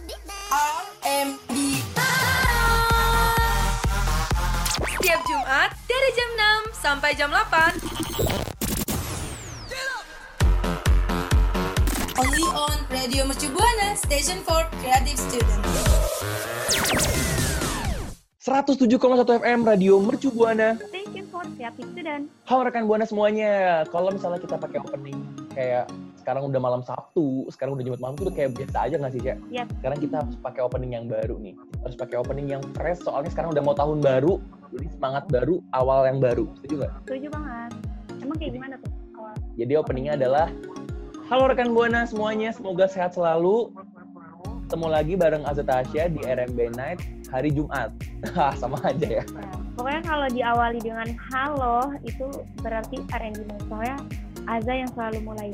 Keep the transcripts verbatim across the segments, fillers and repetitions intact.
R and B. Tiap Jumat dari jam enam sampai jam delapan. Only on Radio Mercu Buana, Station for Creative Students. seratus tujuh koma satu F M Radio Mercu Buana, Station for Creative Students. Halo rekan Buana semuanya. Kalau misalnya kita pakai opening kayak sekarang udah malam Sabtu, sekarang udah Jumat malam, itu udah kayak biasa aja nggak sih, Cek? Yep. Sekarang kita harus pakai opening yang baru nih. Harus pakai opening yang fresh, soalnya sekarang udah mau tahun baru, jadi semangat baru, awal yang baru. Setuju nggak? Setuju banget. Emang kayak gimana tuh awal? Jadi openingnya adalah, halo rekan Buana semuanya, semoga sehat selalu. Ketemu lagi bareng Azza Tasya di R M B Night hari Jumat. Sama aja ya. Pokoknya kalau diawali dengan halo, itu berarti R M B Night. Pokoknya Azza yang selalu mulai.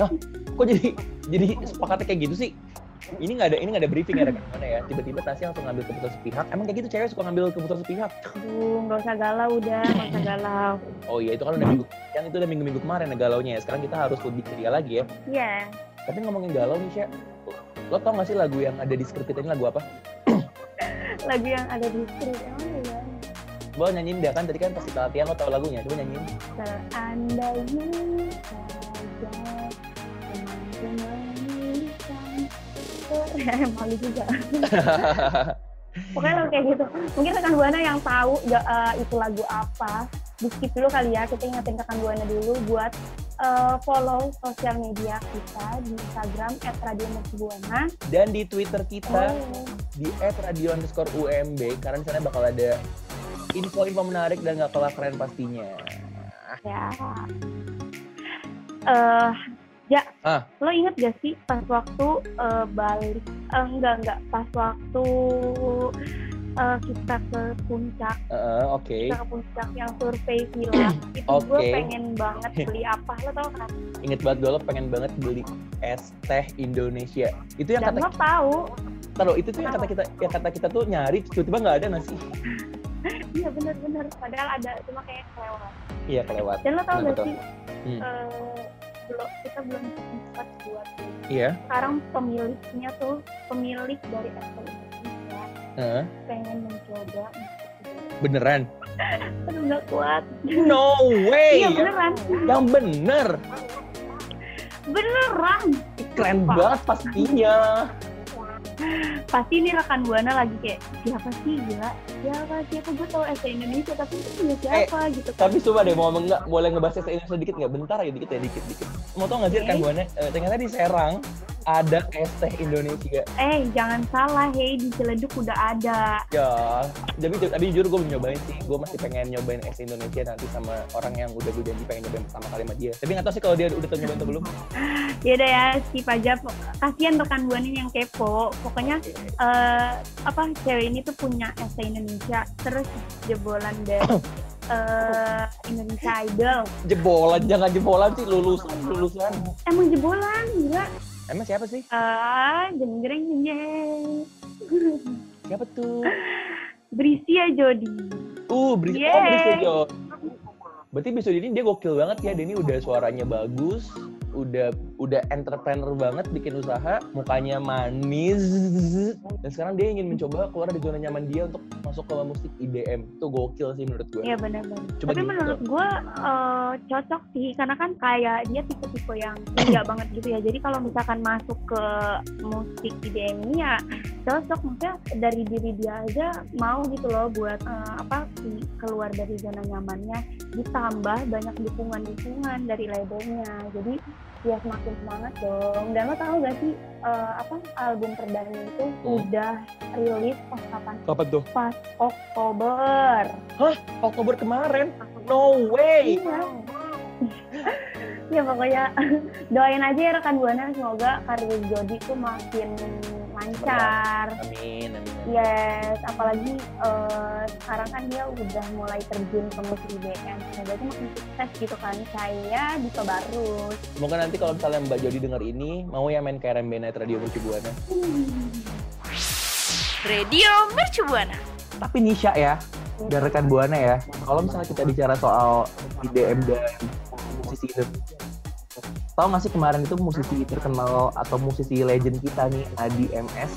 Nah, kok jadi jadi sepakatnya kayak gitu sih? Ini nggak ada ini nggak ada briefing ya rekan mana ya? Tiba-tiba Tasya langsung ngambil keputusan sepihak. Emang kayak gitu cewek suka ngambil keputusan sepihak? Duh, nggak usah galau udah, nggak usah galau. Oh iya, itu kan udah minggu yang itu udah minggu-minggu kemarin ya galaunya. Sekarang kita harus lebih ceria lagi ya. Iya. Yeah. Tapi ngomongin galau nih, Sya, lo tau nggak sih lagu yang ada di skrip kita ini lagu apa? Lagu yang ada di skrip emang ya? Bawa nyanyiin dia kan tadi kan pas kita latihan lo tau lagunya, coba nyanyiin. Seandainya saja. Malu juga. Pokoknya lagu kayak gitu. Mungkin rekan Buana yang tahu gak, uh, itu lagu apa, di skip dulu kali ya. Kita ingetin rekan Buana dulu buat uh, follow sosial media kita di Instagram et radio mercu buana dan di Twitter kita oh. di et radio underscore u m b, karena di sana bakal ada info-info menarik dan gak kalah keren pastinya. Ya. Uh, Ya, ah. Lo inget gak sih pas waktu uh, balik, uh, enggak, enggak, pas waktu uh, kita ke puncak, uh, okay. kita ke puncak yang survei villa, itu okay. gue pengen banget beli apa, lo tau kan? Ingat banget gue, lo pengen banget beli es teh Indonesia. Itu yang Dan kata lo tahu. Taruh, itu tuh yang kata kita, yang kata kita tuh nyari, tiba-tiba nggak ada nggak sih? Iya benar-benar, padahal ada, cuma kayak kelewat. Iya kelewat. Dan lo tau gak sih? Hmm. Uh, belum kita belum sempat buat yeah. Sekarang pemiliknya tuh pemilik dari Echo Indonesia uh. pengen mencoba beneran aduh nggak kuat no way iya beneran yang bener beneran keren Pak. Banget pastinya pasti ini rekan Buana lagi kayak siapa sih gila siapa siapa gue tau S A Indonesia tapi itu siapa eh, gitu kan. Tapi coba deh mau nggak boleh ngebahas S A Indonesia dikit nggak bentar ya dikit ya dikit dikit mau tau nggak sih rekan Buana eh, ternyata di Serang ada S A Indonesia eh jangan salah hei di Ciledug udah ada ya tapi tapi jujur gue belum nyobain sih gue masih pengen nyobain S A Indonesia nanti sama orang yang udah gue janji pengen nyobain pertama kali sama dia tapi nggak tahu sih kalau dia udah nyobain atau belum ya udah ya skip aja kasian rekan Buana yang kepo pokoknya uh, apa cewek ini tuh punya S A Indonesia terus jebolan dari uh, Indonesia Idol jebolan jangan jebolan sih lulusan lulusan emang jebolan enggak emang siapa sih ah uh, jenjreng jenjreng siapa tuh Brisia Jodie uh Brisia oh, Brisia Jodie berarti Brisia Jodie ini dia gokil banget ya dia ini udah suaranya bagus udah udah entrepreneur banget bikin usaha mukanya manis dan sekarang dia ingin mencoba keluar dari zona nyaman dia untuk masuk ke musik I D M itu gokil sih menurut gue iya benar-benar tapi gitu. Menurut gue uh, cocok sih karena kan kayak dia tipe-tipe yang enggak banget gitu ya jadi kalau misalkan masuk ke musik I D M ya cocok maksudnya dari diri dia aja mau gitu loh buat uh, apa keluar dari zona nyamannya ditambah banyak dukungan-dukungan dari labelnya jadi ya semakin semangat dong. Dan lo tau gak sih uh, apa album terbaru itu hmm. udah rilis pas kapan? Kapan tuh? Pas Oktober. Hah? Oktober kemarin? No way. Iya. Ya pokoknya doain aja ya rekan Buana semoga karir Jody tuh makin lancar. Amin, amin. amin. Yes, apalagi uh, sekarang kan dia udah mulai terjun ke musik I D M. Semoga itu makin sukses gitu kan. Saya Dipha Barus. Semoga nanti kalau misalnya Mbak Jody dengar ini mau ya main ke R M B Night Radio Mercu Buana. Hmm. Radio Mercu Buana. Tapi Nisha ya, dan rekan Buana ya. Kalau misalnya kita bicara soal I D M dan musisi Indonesia Tahu nggak sih kemarin itu musisi terkenal atau musisi legend kita nih, Nadin Amizah,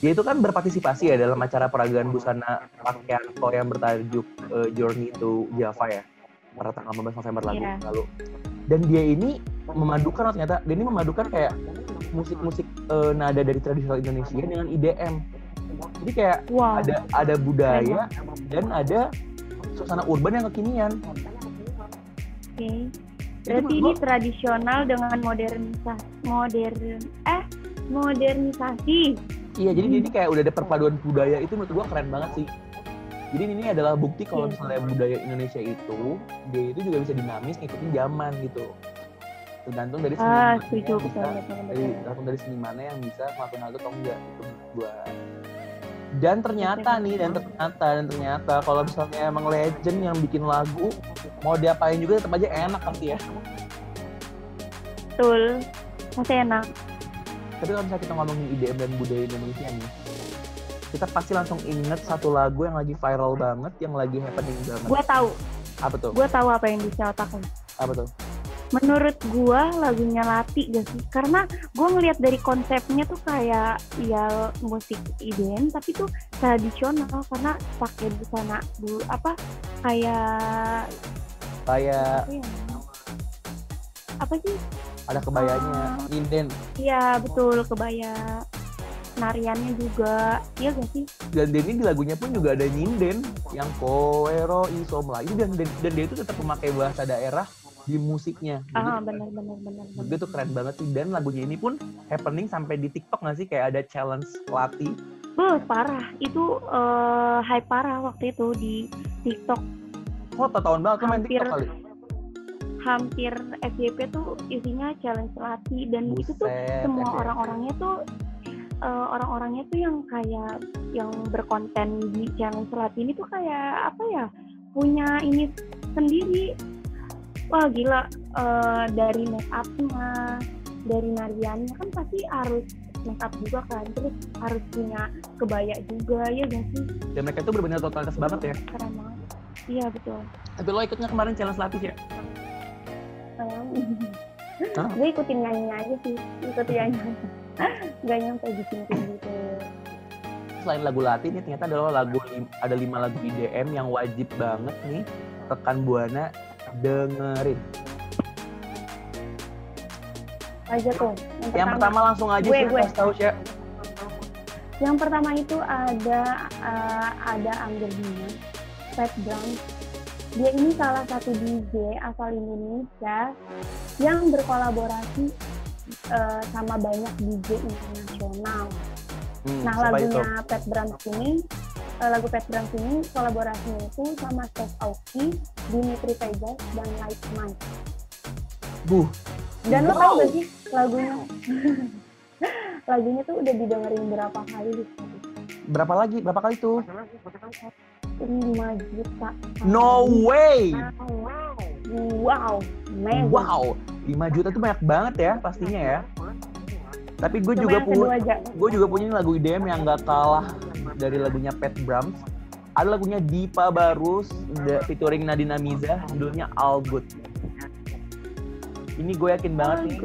dia itu kan berpartisipasi ya dalam acara peragaan busana pakaian yang bertajuk uh, Journey to Java ya pada tanggal lima belas November lalu. Yeah. lalu. Dan dia ini memadukan ternyata, dia ini memadukan kayak musik-musik uh, nada dari tradisional Indonesia dengan I D M. Jadi kayak wow. ada ada budaya dan ada suasana urban yang kekinian. Oke. Okay. Berarti ini tradisional dengan modernisasi, modern, eh modernisasi. Iya, jadi hmm. ini kayak udah ada perpaduan budaya, itu menurut gua keren banget sih. Jadi ini adalah bukti kalau misalnya budaya Indonesia itu, dia itu juga bisa dinamis ngikutin zaman gitu. Tergantung dari senimannya, ah, setuju, yang bisa, dari, tergantung dari senimannya yang bisa ngelakuin hal itu atau enggak gitu gua. Dan ternyata nih, dan ternyata, dan ternyata kalau misalnya emang legend yang bikin lagu, mau diapain juga tetap aja enak pasti ya. Betul, pasti enak. Tapi kalau misalnya kita ngomongin I D M dan budaya Indonesia nih, kita pasti langsung inget satu lagu yang lagi viral banget, yang lagi happening banget. Gue tahu. Apa tuh? Gue tahu apa yang bisa otakku. Apa tuh? Menurut gue lagunya Lati gak sih? Karena gue ngelihat dari konsepnya tuh kayak ya musik I D M tapi tuh tradisional karena pakai busana bu apa kayak kayak apa, ya? Apa sih? Ada kebayanya, uh, Linden. Iya betul kebaya. Nariannya juga, iya gak sih? Dan dia ini di lagunya pun juga ada nyinden yang koero isomla itu dan, dan, dan dia itu tetap memakai bahasa daerah di musiknya. Ah benar benar benar. Dia tuh keren banget sih dan lagunya ini pun happening sampai di TikTok nggak sih kayak ada challenge Lati. Beuh parah itu uh, hype parah waktu itu di TikTok. Oh tahun banget tuh main TikTok kali. Hampir F Y P tuh isinya challenge Lati dan Buset, itu tuh semua F Y P. Orang-orangnya tuh. Uh, orang-orangnya tuh yang kayak yang berkonten di channel selat ini tuh kayak apa ya punya ini sendiri. Wah gila uh, dari make upnya, dari nariannya kan pasti harus make up juga kan, terus harus punya kebaya juga ya gak sih? Dan mereka tuh benar-benar totalitas banget ya. Keren banget. Iya betul. Tapi lo ikutnya kemarin challenge latih ya? Um, huh? Gue ikutin nyanyinya aja sih, ikutin nyanyinya. Gak nyampe bikin gitu. Selain lagu Lati ini ternyata adalah lagu ada lima lagu I D M yang wajib banget nih rekan Buana dengerin. Aja kok. Yang, yang pertama langsung aja gue, gue. Tahu, ya. Yang pertama itu ada uh, ada Anggerina, Pat Brown. Dia ini salah satu D J asal Indonesia yang berkolaborasi Uh, sama banyak D J internasional. Hmm, nah lagunya itu. Pat Brams ini, uh, lagu Pat Brams ini kolaborasinya itu sama Steph Aoki, Dimitri Vegas, dan Light Mike. Buh. Dan wow. Lo tau gak sih lagunya? Lagunya tuh udah didengerin berapa kali? Gitu. Berapa lagi? Berapa kali tuh? lima juta. No way. Wow. Wow. Amazing. Wow. lima juta itu banyak banget ya pastinya ya. Tapi gue juga punya, gue juga punya lagu I D M yang gak kalah dari lagunya Pat Brams. Ada lagunya Dipha Barus featuring Nadin Amizah, judulnya All Good. Ini gue yakin banget nih.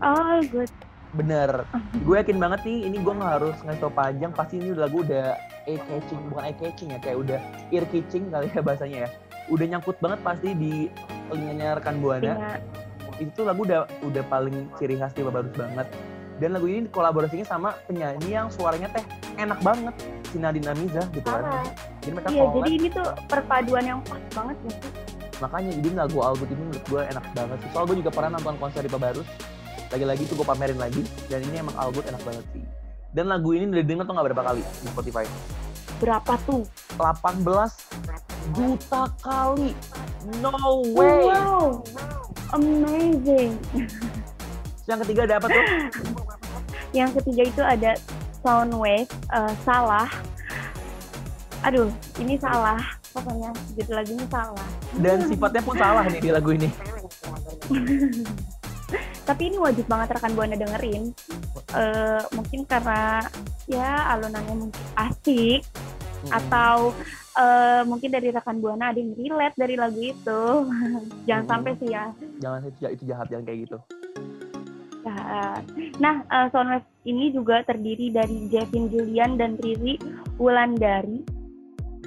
All Good. Bener. Gue yakin banget nih. Ini gue nggak harus ngasih tau panjang. Pasti ini lagu udah eye catching, bukan eye catching ya, kayak udah ear catching kali ya bahasanya ya. Udah nyangkut banget pasti di telinganya rekan Buana. Itu lagu udah udah paling ciri khas Dipha Barus banget dan lagu ini kolaborasinya sama penyanyi yang suaranya teh enak banget si Nadin Amizah gitu kan ah, jadi mereka iya, jadi ini tuh perpaduan yang pas banget gitu makanya jadi lagu All Good ini menurut gue enak banget sih soal gue juga pernah nonton konser Dipha Barus lagi-lagi tuh gue pamerin lagi dan ini emang All Good enak banget sih dan lagu ini udah denger tuh gak berapa kali di Spotify berapa tuh? delapan belas juta kali no way wow. Amazing. Yang ketiga ada apa tuh? Yang ketiga itu ada Soundwave, uh, salah. Aduh, ini salah. Pokoknya gitu lagu ini salah. Dan sifatnya pun salah nih di lagu ini. Tapi ini wajib banget rekan Buana dengerin. Uh, mungkin karena ya alunannya mungkin asik hmm. atau Uh, mungkin dari rekan Buana ada yang relate dari lagu itu. Jangan hmm. sampai sih ya. Jangan sih itu jahat, jangan kayak gitu. Nah, uh, Soundwave ini juga terdiri dari Jevin Julian dan Riri Wulandari.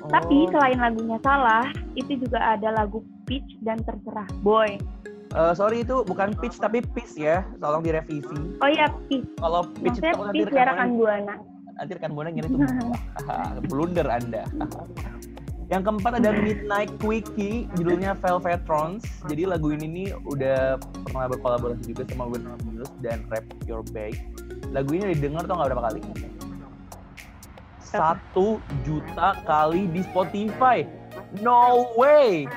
Oh. Tapi selain lagunya Salah, itu juga ada lagu Peach dan Terserah Boy. Uh, sorry, itu bukan Peach tapi Peace ya, tolong direvisi. Oh iya, Peach. Kalau Peach itu nanti rekan Buana. Nanti rekan Buana nyari tuh. Blunder Anda. Yang keempat ada Midnight Quickie, judulnya Velvet Trons. Jadi lagu ini nih udah pernah berkolaborasi juga sama World Music dan Rap Your Bag. Lagu ini didengar tau gak berapa kali? Satu juta kali di Spotify. No way!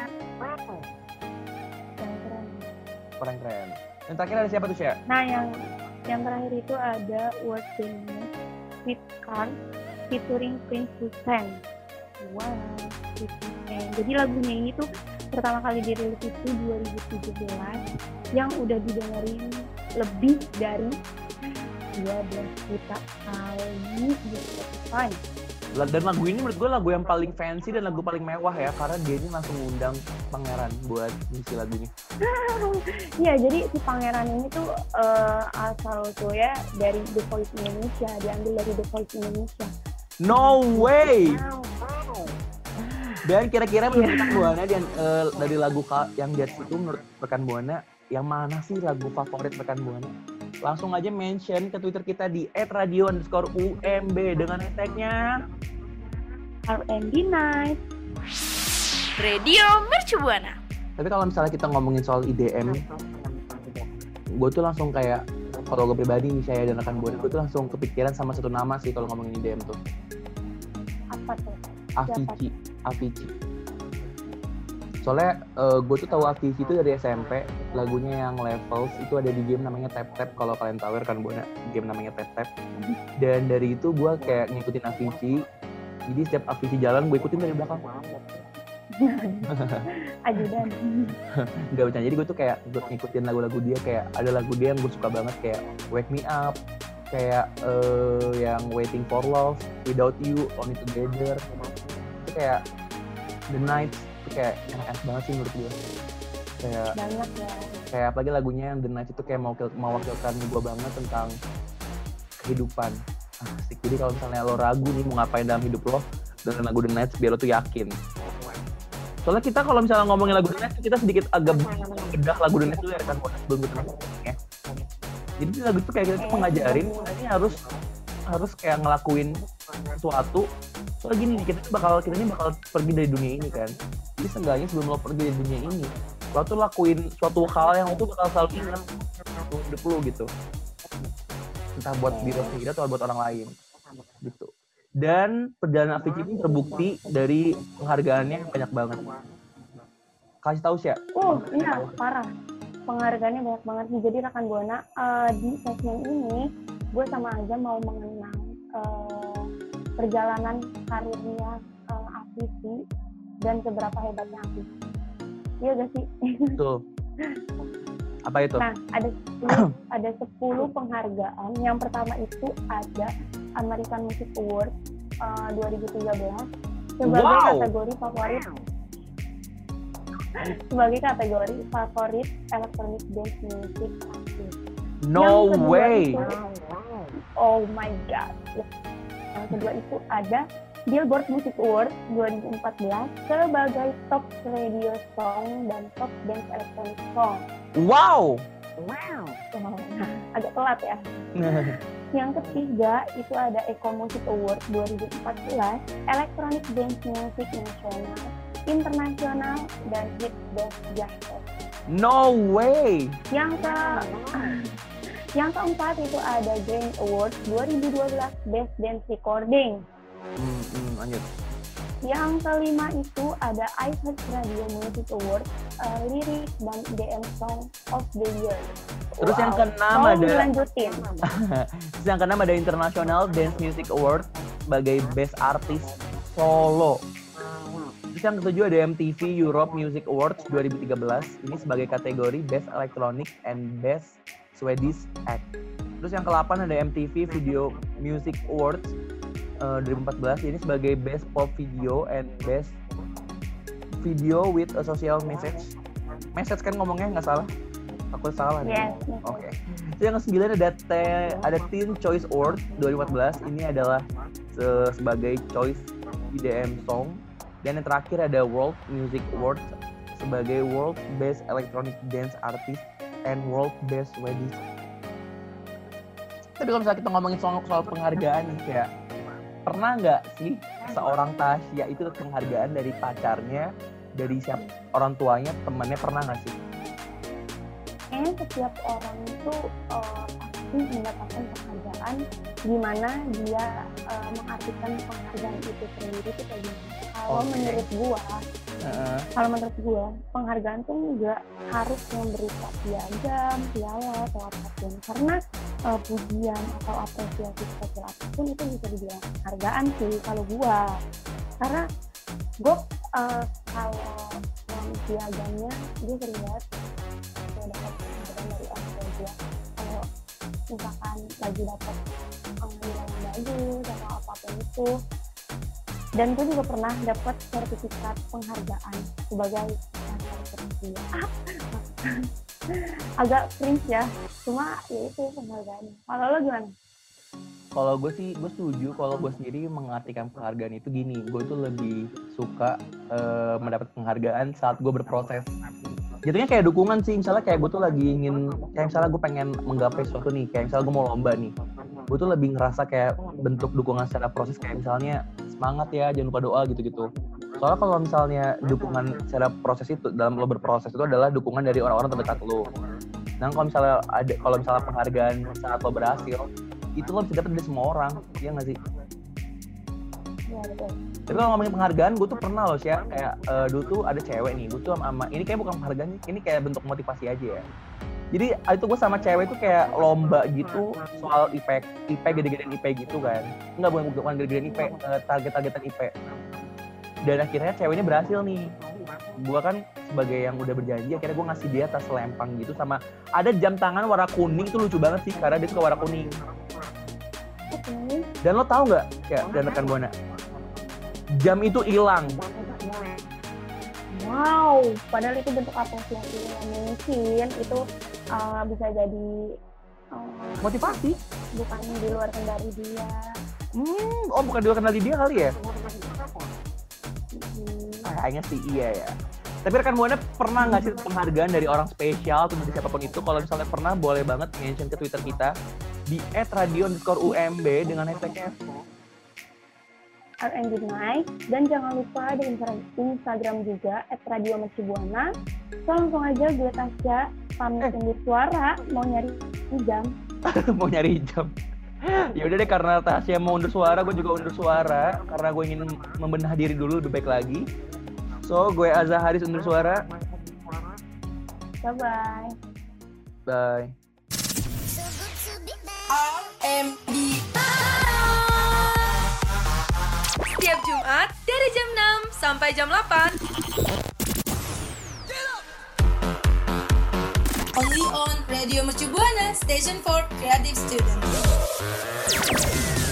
Keren keren. Yang terakhir ada siapa tuh, Sya? Nah, yang yang terakhir itu ada Working with Can featuring Princess Anne. Wow. Jadi lagunya ini tuh pertama kali dirilis itu dua ribu tujuh belas yang udah didengarin lebih dari dua belas juta kali di Spotify. Dan lagu ini menurut gue lagu yang paling fancy dan lagu paling mewah ya, karena dia ini langsung ngundang pangeran buat ngisi lagunya. Iya, jadi si pangeran ini tuh uh, asal tuh ya dari The Voice Indonesia, diambil dari The Voice Indonesia. No way! Wow, wow. Dan kira-kira menurut rekan Buana dan, uh, dari lagu yang di atas itu menurut rekan Buana, yang mana sih lagu favorit rekan Buana? Langsung aja mention ke Twitter kita di et radio underscore u m b dengan hashtagnya R and B Night Radio Mercu Buana. Tapi kalau misalnya kita ngomongin soal I D M, gue tuh langsung kayak, kalau gue pribadi, saya dan rekan Buana, gue tuh langsung kepikiran sama satu nama sih kalau ngomongin I D M tuh. Apa tuh? Avicii. Avicii. Soalnya uh, gue tuh tahu Avicii itu dari S M P. Lagunya yang Levels itu ada di game namanya Tap Tap. Kalau kalian tahu rekan Buana, game namanya Tap Tap. Dan dari itu gue kayak ngikutin Avicii. Jadi setiap Avicii jalan gue ikutin dari belakang. Ajudan. Gak bercanda, jadi gue tuh kayak gue ngikutin lagu-lagu dia. Kayak ada lagu dia yang gue suka banget kayak Wake Me Up, kayak uh, yang Waiting for Love, Without You, Only Together. Itu kayak The Night, itu kayak enak banget sih menurut gue. Kayak banyak ya. Kayak apalagi lagunya yang The Night itu kayak mau mewakilkan gue banget tentang kehidupan. Asik. Jadi kalau misalnya lo ragu nih mau ngapain dalam hidup lo, dengan lagu The Night biar lo tuh yakin. Soalnya kita kalau misalnya ngomongin lagu The Night, kita sedikit agak bedah lagu The Night dulu ya rekan Buana sebelum kita ngomongnya. Jadi lagu itu kayak kita tuh mengajarin, ini harus harus kayak ngelakuin sesuatu. Soalnya gini, kita tuh bakal kita ini bakal pergi dari dunia ini kan. Jadi seenggaknya sebelum lo pergi dari dunia ini, lo tuh lakuin suatu hal yang lo tuh bakal selalu ingat untuk hidup lo gitu. Entah buat diri sendiri atau buat orang lain gitu. Dan perjalanan Avicii ini terbukti dari penghargaannya banyak banget. Kasih tahu sih ya? Oh iya, parah. Penghargaannya banyak banget nih. Jadi rekan Buana, uh, di segmen ini gue sama aja mau mengenang uh, perjalanan karirnya uh, Avicii dan seberapa hebatnya Avicii. Iya gak sih? Betul. Apa itu? Nah, ada ada sepuluh penghargaan. Yang pertama itu ada American Music Awards uh, dua ribu tiga belas sebagai wow. kategori favorit sebagai kategori favorit electronic dance music artist. No way. Itu, oh my god. Yang kedua itu ada Billboard Music Awards dua ribu empat belas sebagai top radio song dan top dance electronic song. Wow. Wow. Agak telat ya. Yang ketiga itu ada Echo Music Award dua ribu empat belas, Electronic Dance Music Nasional, International Dance Music Awards. No way. Yang ke Yang keempat itu ada Grammy Awards dua ribu dua belas Best Dance Recording. Hmm, hmm, lanjut. Yang kelima itu ada iHeart Radio Music Awards, uh, lirik dan D M Song of the Year. Terus wow. yang keenam oh, ada lanjutin. Terus yang keenam ada International Dance Music Awards sebagai Best Artist Solo. Terus yang ketujuh ada M T V Europe Music Awards dua ribu tiga belas, ini sebagai kategori Best Electronic and Best Swedish Act. Terus yang kedelapan ada M T V Video Music Awards dua ribu empat belas, ini sebagai Best Pop Video and Best Video with a Social Message. Message kan ngomongnya, nggak salah? Aku salah. Yes. Oke. Okay. Yang kesembilan ada te, ada Teen Choice Award dua ribu empat belas. Ini adalah se- sebagai Choice I D M Song. Dan yang terakhir ada World Music Awards sebagai World Best Electronic Dance Artist and World Best Wedding. Tapi kalau misalnya kita ngomongin soal, soal penghargaan nih, kayak pernah nggak sih seorang Tasya itu penghargaan dari pacarnya, dari siapa, orang tuanya, temannya, pernah nggak sih? Kayaknya setiap orang itu uh, pasti mendapatkan penghargaan di mana dia uh, mengartikan penghargaan itu sendiri itu kayak gimana. Kalau okay. menurut gua, uh. kalau menurut gua penghargaan tuh nggak harus yang berupa piagam, piala atau apapun, karena uh, pujian atau apresiasi sekecil apapun itu bisa dibilang penghargaan sih kalau gua, karena gua uh, kalau um, piagamnya dia sering banget dia dapat penghargaan dari orang tua. Kalau misalkan lagi dapat penghargaan yang bagus atau apapun itu. Dan gue juga pernah dapat sertifikat penghargaan sebagai penghargaan. Ah, agak cringe ya, cuma ya itu penghargaan. Kalau lo gimana? Kalau gue sih, gue setuju kalau gue sendiri mengartikan penghargaan itu gini. Gue tuh lebih suka uh, mendapat penghargaan saat gue berproses. Jadinya kayak dukungan sih, misalnya kayak gue tuh lagi ingin, kayak misalnya gue pengen menggapai sesuatu nih, kayak misalnya gue mau lomba nih. Gue tuh lebih ngerasa kayak bentuk dukungan secara proses, kayak misalnya semangat ya, jangan lupa doa gitu-gitu. Soalnya kalau misalnya dukungan secara proses itu, dalam lo berproses itu adalah dukungan dari orang-orang terdekat lo. Nah kalau misalnya ada, kalau misalnya penghargaan saat lo berhasil, itu lo bisa dapat dari semua orang, iya nggak sih? Iya betul. Tapi kalau ngomongin penghargaan, gue tuh pernah loh sih ya, kayak uh, dulu tuh ada cewek nih, gue tuh sama, ini kayak bukan penghargaan, ini kayak bentuk motivasi aja ya. Jadi itu gue sama cewek tuh kayak lomba gitu soal I P, I P gede-gedean I P gitu kan. Enggak, bukan bukan gede-gedean I P, target-targetan I P. Dan akhirnya ceweknya berhasil nih. Gue kan sebagai yang udah berjanji, akhirnya gue ngasih dia tas selempang gitu sama ada jam tangan warna kuning, itu lucu banget sih karena dia suka warna kuning. Dan lo tau nggak, ya dan rekan Buana, jam itu hilang. Wow, padahal itu bentuk apresiasi yang mungkin itu uh, bisa jadi uh, motivasi, bukan di luar kendali dia. Hmm, oh bukan di luar kendali dia kali ya? Kayaknya hmm. sih iya ya. Tapi rekan Buana pernah nggak sih penghargaan dari orang spesial atau dari siapapun itu? Kalau misalnya pernah, boleh banget mention ke Twitter kita di et radio underscore u m b dengan hashtagnya R N G Night, dan jangan lupa di Instagram juga et radio mercu buana. So langsung aja gue Tasya pamit undur suara, mau nyari jam. Mau nyari jam. Ya udah deh, karena Tasya mau undur suara, gue juga undur suara karena gue ingin membenah diri dulu lebih baik lagi. So gue Azza Haris undur suara. Bye bye. Bye. R M B setiap Jumat dari jam enam sampai jam delapan. Only on Radio Mercu Buana, Station for Creative Students.